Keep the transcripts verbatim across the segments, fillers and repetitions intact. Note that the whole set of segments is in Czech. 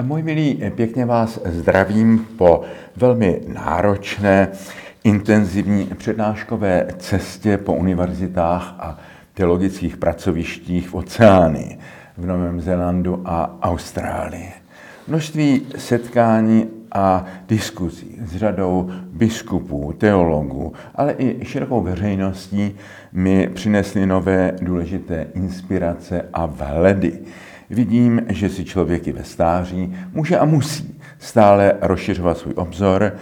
Moji milí, pěkně vás zdravím po velmi náročné, intenzivní přednáškové cestě po univerzitách a teologických pracovištích v oceánii, v Novém Zélandu a Austrálii. Množství setkání a diskuzí s řadou biskupů, teologů, ale i širokou veřejností mi přinesly nové důležité inspirace a vhledy. Vidím, že si člověk i ve stáří může a musí stále rozšiřovat svůj obzor,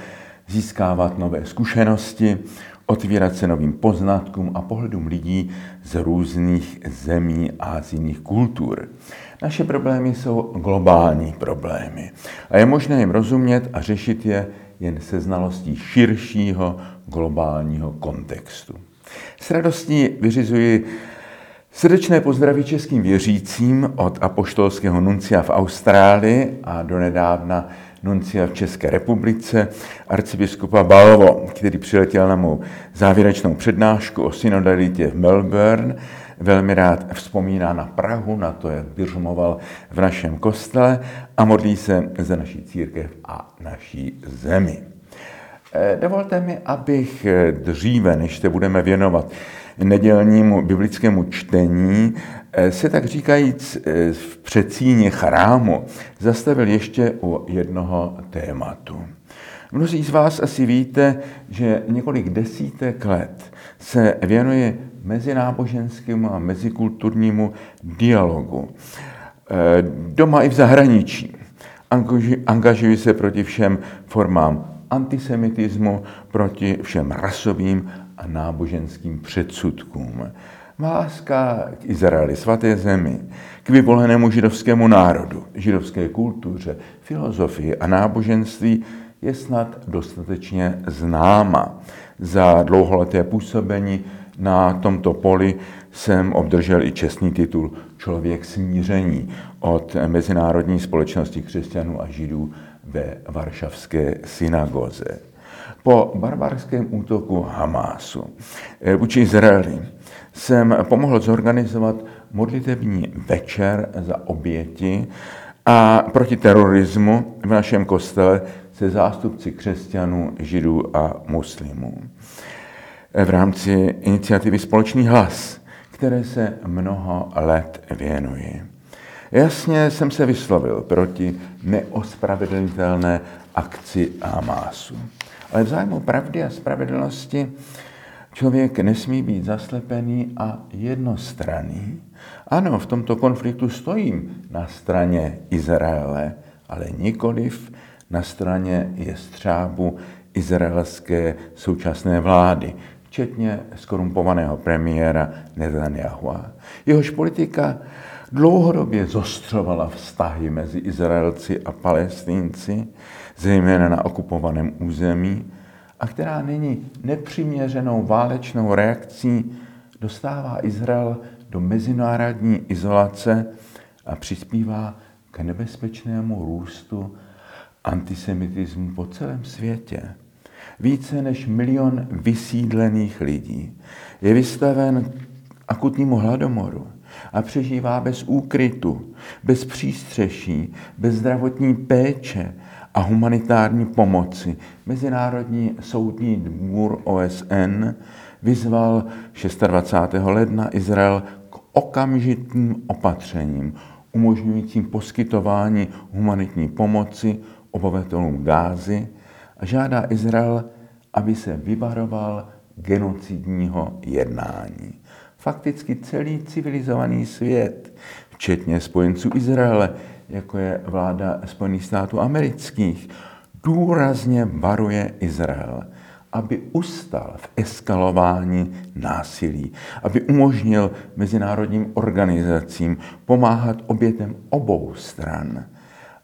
získávat nové zkušenosti, otvírat se novým poznatkům a pohledům lidí z různých zemí a z jiných kultur. Naše problémy jsou globální problémy a je možné jim rozumět a řešit je jen se znalostí širšího globálního kontextu. S radostí vyřizuji srdečné pozdraví českým věřícím od apoštolského nuncia v Austrálii a donedávna nuncia v České republice arcibiskupa Balovo, který přiletěl na mou závěrečnou přednášku o synodalitě v Melbourne. Velmi rád vzpomíná na Prahu, na to, jak běžmoval v našem kostele a modlí se za naší církev a naší zemi. Dovolte mi, abych dříve, než se budeme věnovat nedělnímu biblickému čtení, se tak říkajíc v předsíni chrámu zastavil ještě u jednoho tématu. Mnozí z vás asi víte, že několik desítek let se věnuje mezináboženskému a mezikulturnímu dialogu doma i v zahraničí. Angažují se proti všem formám antisemitismu, proti všem rasovým a náboženským předsudkům. Láska k Izraeli, svaté zemi, k vyvolenému židovskému národu, židovské kultuře, filozofii a náboženství je snad dostatečně známa. Za dlouholeté působení na tomto poli jsem obdržel i čestný titul Člověk smíření od Mezinárodní společnosti křesťanů a židů ve Varšavské synagoze. Po barbarském útoku Hamasu vůči Izraeli jsem pomohl zorganizovat modlitební večer za oběti a proti terorismu v našem kostele se zástupci křesťanů, židů a muslimů v rámci iniciativy Společný hlas, které se mnoho let věnuje. Jasně jsem se vyslovil proti neospravedlnitelné akci Hamasu. Ale v zájmu pravdy a spravedlnosti člověk nesmí být zaslepený a jednostranný. Ano, v tomto konfliktu stojím na straně Izraele, ale nikoliv na straně jestřábu izraelské současné vlády, včetně skorumpovaného premiéra Netanjahua. Jehož politika dlouhodobě zostřovala vztahy mezi Izraelci a Palestinci, zejména na okupovaném území, a která nyní nepřiměřenou válečnou reakcí dostává Izrael do mezinárodní izolace a přispívá k nebezpečnému růstu antisemitismu po celém světě. Více než milion vysídlených lidí je vystaven akutnímu hladomoru a přežívá bez úkrytu, bez přístřeší, bez zdravotní péče a humanitární pomoci. Mezinárodní soudní dvůr O S N vyzval dvacátého šestého ledna Izrael k okamžitým opatřením, umožňujícím poskytování humanitní pomoci obyvatelům Gázy a žádá Izrael, aby se vyvaroval genocidního jednání. Fakticky celý civilizovaný svět, včetně spojenců Izraele, jako je vláda Spojených států amerických, důrazně varuje Izrael, aby ustal v eskalování násilí, aby umožnil mezinárodním organizacím pomáhat obětem obou stran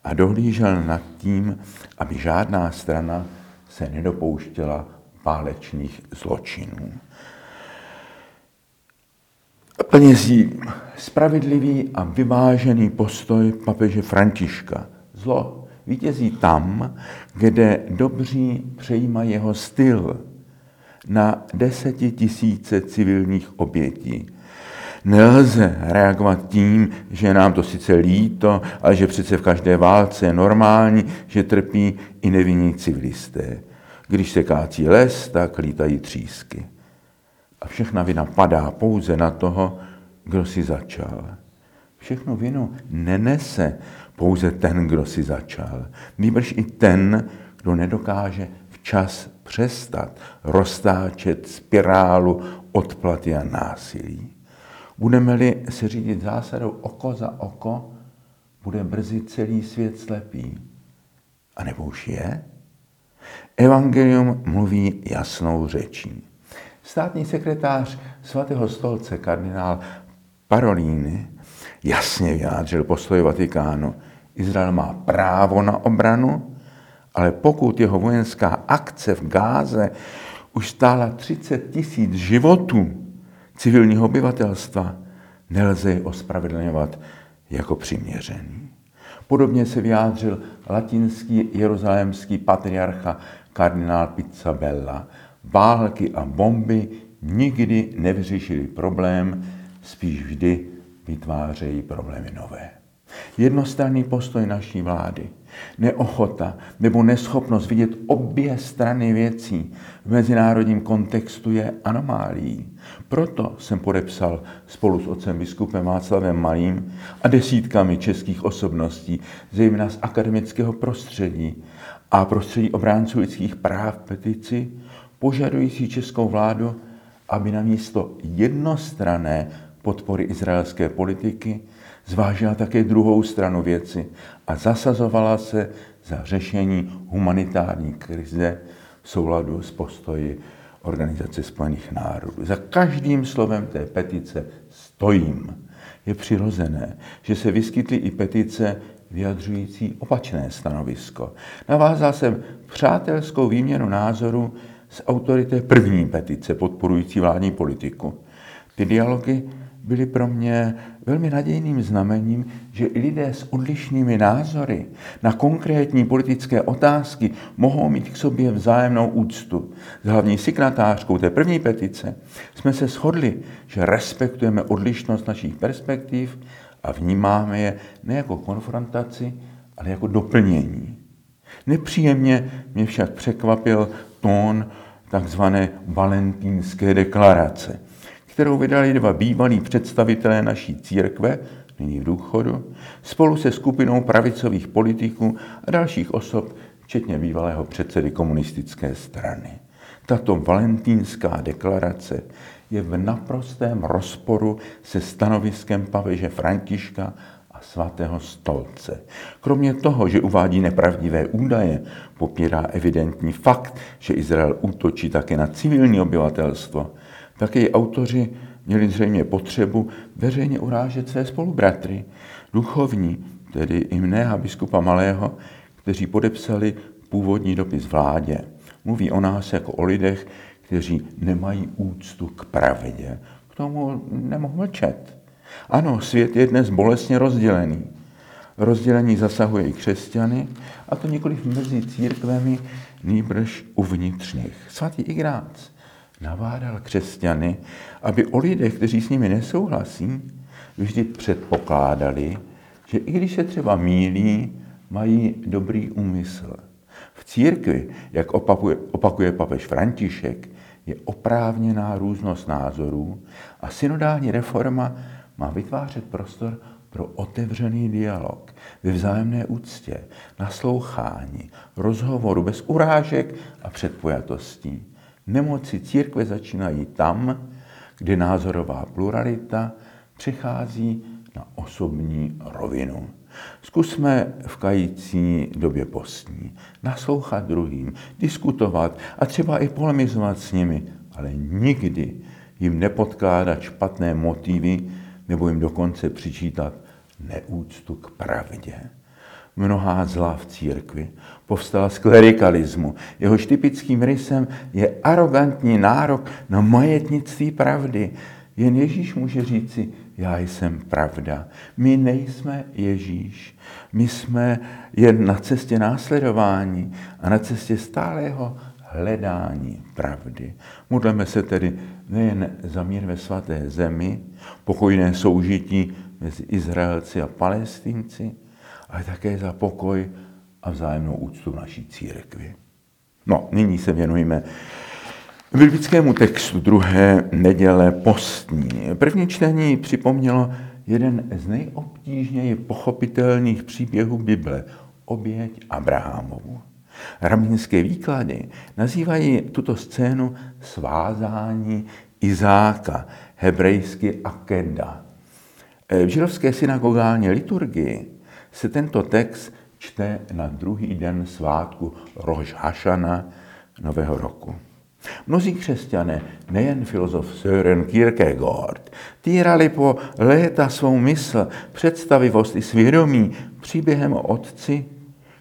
a dohlížel nad tím, aby žádná strana se nedopouštěla válečných zločinů. Plně sdílím spravedlivý a vyvážený postoj papeže Františka. Zlo vítězí tam, kde dobří přejímají jeho styl, na desetitisíce civilních obětí, nelze reagovat tím, že nám to sice líto, ale že přece v každé válce je normální, že trpí i nevinní civilisté. Když se kácí les, tak lítají třísky. A všechna vina padá pouze na toho, kdo si začal. Všechnu vinu nenese pouze ten, kdo si začal. Nýbrž i ten, kdo nedokáže včas přestat roztáčet spirálu odplaty a násilí. Budeme-li se řídit zásadou oko za oko, bude brzy celý svět slepý. A nebo už je? Evangelium mluví jasnou řečí. Státní sekretář svatého stolce kardinál Parolin jasně vyjádřil postoj Vatikánu. Izrael má právo na obranu, ale pokud jeho vojenská akce v Gáze už stála třicet tisíc životů civilního obyvatelstva, nelze ji ospravedlňovat jako přiměřený. Podobně se vyjádřil latinský jeruzalémský patriarcha kardinál Pizzabella. Války a bomby nikdy nevyřešily problém, spíš vždy vytvářejí problémy nové. Jednostranný postoj naší vlády, neochota nebo neschopnost vidět obě strany věcí v mezinárodním kontextu je anomálií. Proto jsem podepsal spolu s otcem biskupem Václavem Malým a desítkami českých osobností, zejména z akademického prostředí a prostředí obránců lidských práv, petici, požadující českou vládu, aby na místo jednostranné podpory izraelské politiky zvážila také druhou stranu věci a zasazovala se za řešení humanitární krize v souladu s postoji Organizace spojených národů. Za každým slovem té petice stojím. Je přirozené, že se vyskytly i petice vyjadřující opačné stanovisko. Navázal jsem přátelskou výměnu názoru z autorité první petice podporující vládní politiku. Ty dialogy byly pro mě velmi nadějným znamením, že i lidé s odlišnými názory na konkrétní politické otázky mohou mít k sobě vzájemnou úctu. S hlavní signatářkou té první petice jsme se shodli, že respektujeme odlišnost našich perspektiv a vnímáme je ne jako konfrontaci, ale jako doplnění. Nepříjemně mě však překvapil tón takzvané Valentínské deklarace, kterou vydali dva bývalí představitelé naší církve, nyní v důchodu, spolu se skupinou pravicových politiků a dalších osob, včetně bývalého předsedy komunistické strany. Tato Valentínská deklarace je v naprostém rozporu se stanoviskem papeže Františka a svatého stolce. Kromě toho, že uvádí nepravdivé údaje, popírá evidentní fakt, že Izrael útočí také na civilní obyvatelstvo. Také i autoři měli zřejmě potřebu veřejně urážet své spolubratry, duchovní, tedy i mne a biskupa Malého, kteří podepsali původní dopis vládě. Mluví o nás jako o lidech, kteří nemají úctu k pravdě. K tomu nemohu mlčet. Ano, svět je dnes bolestně rozdělený. Rozdělení zasahuje i křesťany, a to nikoliv mezi církvemi, nýbrž uvnitř nich. Svatý Ignác navádal křesťany, aby o lidech, kteří s nimi nesouhlasí, vždy předpokládali, že i když se třeba mýlí, mají dobrý úmysl. V církvi, jak opakuje, opakuje papež František, je oprávněná různost názorů a synodální reforma má vytvářet prostor pro otevřený dialog ve vzájemné úctě, naslouchání, rozhovoru bez urážek a předpojatostí. Nemoci církve začínají tam, kde názorová pluralita přechází na osobní rovinu. Zkusme v kající době postní naslouchat druhým, diskutovat a třeba i polemizovat s nimi, ale nikdy jim nepodkládat špatné motivy nebo jim dokonce přičítat neúctu k pravdě. Mnohá zla v církvi povstala z klerikalismu. Jehož typickým rysem je arrogantní nárok na majetnictví pravdy. Jen Ježíš může říci, já jsem pravda. My nejsme Ježíš. My jsme jen na cestě následování a na cestě stálého hledání pravdy. Modleme se tedy nejen za mír ve svaté zemi, pokojné soužití mezi Izraelci a Palestinci, ale také za pokoj a vzájemnou úctu v naší církvi. No, nyní se věnujeme biblickému textu druhé neděle postní. První čtení připomnělo jeden z nejobtížněji pochopitelných příběhů Bible, oběť Abrahamovu. Rabínské výklady nazývají tuto scénu svázání Izáka, hebrejsky akeda. V židovské synagogální liturgii se tento text čte na druhý den svátku Rosh Hashana, Nového roku. Mnozí křesťané, nejen filozof Søren Kierkegaard, týrali po léta svou mysl, představivost i svědomí příběhem o otci,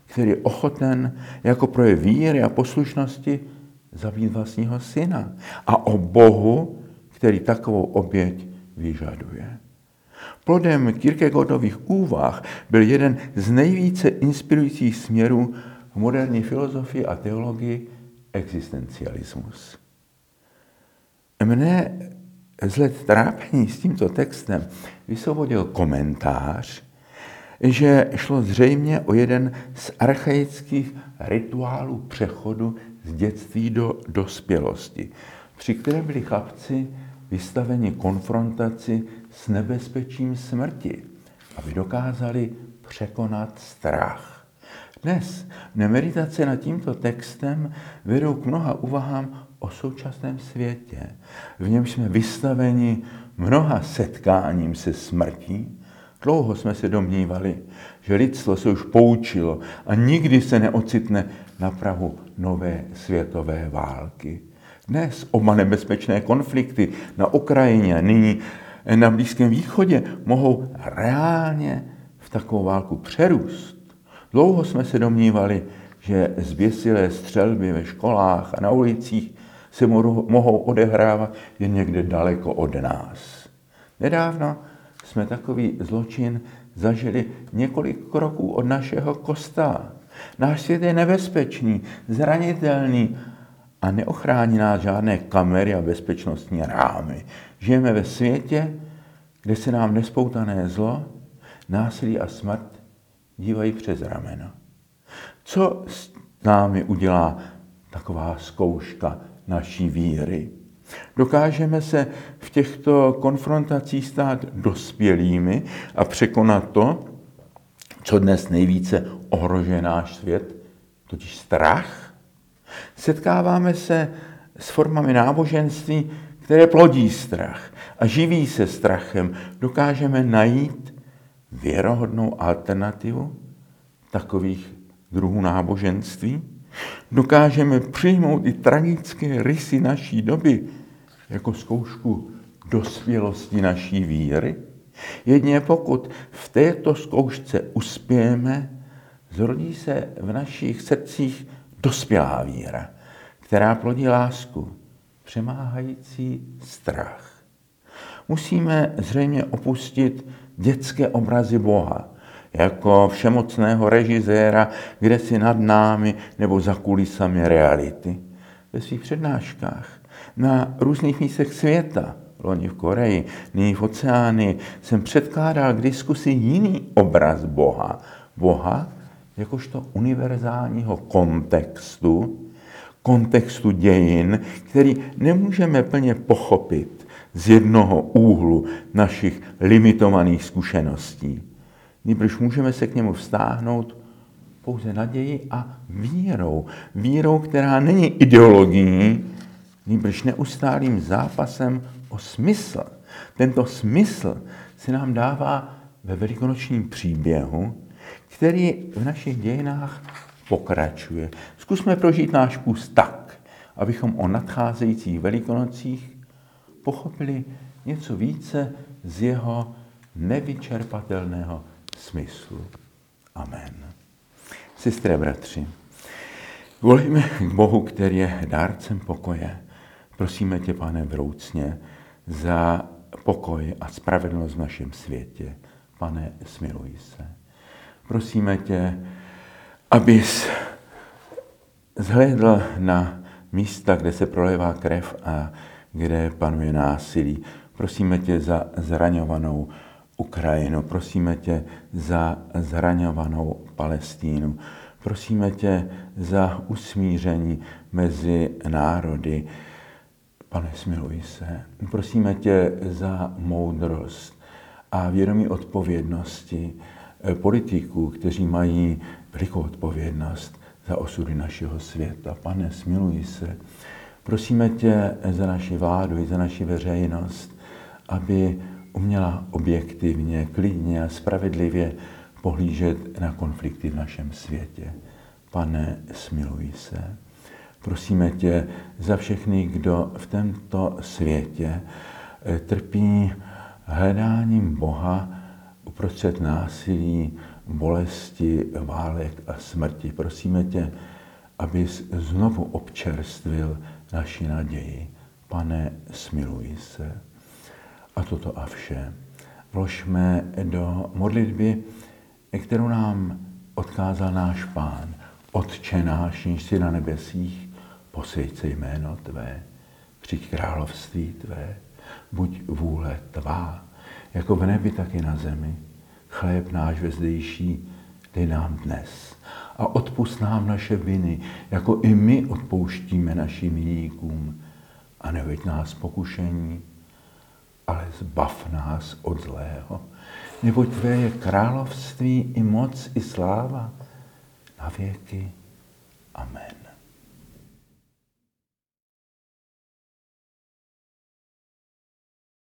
který je ochoten jako projev víry a poslušnosti zabít vlastního syna, a o Bohu, který takovou oběť vyžaduje. Plodem Kierkegaardových úvah byl jeden z nejvíce inspirujících směrů v moderní filozofii a teologii, existencialismus. Mne z let trápení s tímto textem vysvobodil komentář, že šlo zřejmě o jeden z archaických rituálů přechodu z dětství do dospělosti, při které byli chlapci vystaveni konfrontaci s nebezpečím smrti, aby dokázali překonat strach. Dnes meditace nad tímto textem vedou k mnoha úvahám o současném světě. V něm jsme vystaveni mnoha setkáním se smrtí. Dlouho jsme se domnívali, že lidstvo se už poučilo a nikdy se neocitne na prahu nové světové války. Dnes oba nebezpečné konflikty na Ukrajině a nyní na Blízkém východě mohou reálně v takovou válku přerůst. Dlouho jsme se domnívali, že zběsilé střelby ve školách a na ulicích se mohou odehrávat jen někde daleko od nás. Nedávno jsme takový zločin zažili několik kroků od našeho kostela. Náš svět je nebezpečný, zranitelný a neochrání nás žádné kamery a bezpečnostní rámy. Žijeme ve světě, kde se nám nespoutané zlo, násilí a smrt dívají přes ramena. Co s námi udělá taková zkouška naší víry? Dokážeme se v těchto konfrontacích stát dospělými a překonat to, co dnes nejvíce ohrožuje náš svět, totiž strach? Setkáváme se s formami náboženství, které plodí strach a živí se strachem. Dokážeme najít věrohodnou alternativu takových druhů náboženství? Dokážeme přijmout i tragické rysy naší doby jako zkoušku dospělosti naší víry? Jedině pokud v této zkoušce uspějeme, zrodí se v našich srdcích dospělá víra, která plodí lásku, přemáhající strach. Musíme zřejmě opustit dětské obrazy Boha, jako všemocného režiséra, kde si nad námi nebo za kulisami reality. Ve svých přednáškách na různých místech světa, loni v Koreji, nyní v oceánii, jsem předkládal k diskusi jiný obraz Boha. Boha jakožto univerzálního kontextu, kontextu dějin, který nemůžeme plně pochopit z jednoho úhlu našich limitovaných zkušeností. Nýbrž můžeme se k němu vztáhnout pouze naději a vírou. Vírou, která není ideologií, nýbrž neustálým zápasem o smysl. Tento smysl se nám dává ve velikonočním příběhu, který v našich dějinách pokračuje. Zkusme prožít náš půst tak, abychom o nadcházejících velikonocích pochopili něco více z jeho nevyčerpatelného smyslu. Amen. Sestry a bratři, volíme k Bohu, který je dárcem pokoje. Prosíme tě, Pane, vroucně za pokoj a spravedlnost v našem světě. Pane, smiluj se. Prosíme tě, abys zhlédl na místa, kde se prolévá krev a kde panuje násilí. Prosíme tě za zraňovanou Ukrajinu, prosíme tě za zraňovanou Palestínu, prosíme tě za usmíření mezi národy. Pane, smiluj se. Prosíme tě za moudrost a vědomí odpovědnosti politiků, kteří mají velikou odpovědnost za osudy našeho světa. Pane, smiluj se. Prosíme tě za naši vládu i za naši veřejnost, aby uměla objektivně, klidně a spravedlivě pohlížet na konflikty v našem světě. Pane, smiluj se. Prosíme tě za všechny, kdo v tomto světě trpí hledáním Boha uprostřed násilí, bolesti, válek a smrti. Prosíme tě, abys znovu občerstvil naši naději. Pane, smiluj se. A toto a vše vložme do modlitby, kterou nám odkázal náš Pán. Otče náš, jenž jsi na nebesích, posvěť se jméno tvé, přijď království tvé, buď vůle tvá, jako v nebi, tak i na zemi. Chléb náš vezdejší dej nám dnes a odpusť nám naše viny, jako i my odpouštíme našim viníkům. A neveď nás pokušení, ale zbav nás od zlého. Neboť tvé je království i moc i sláva na věky. Amen.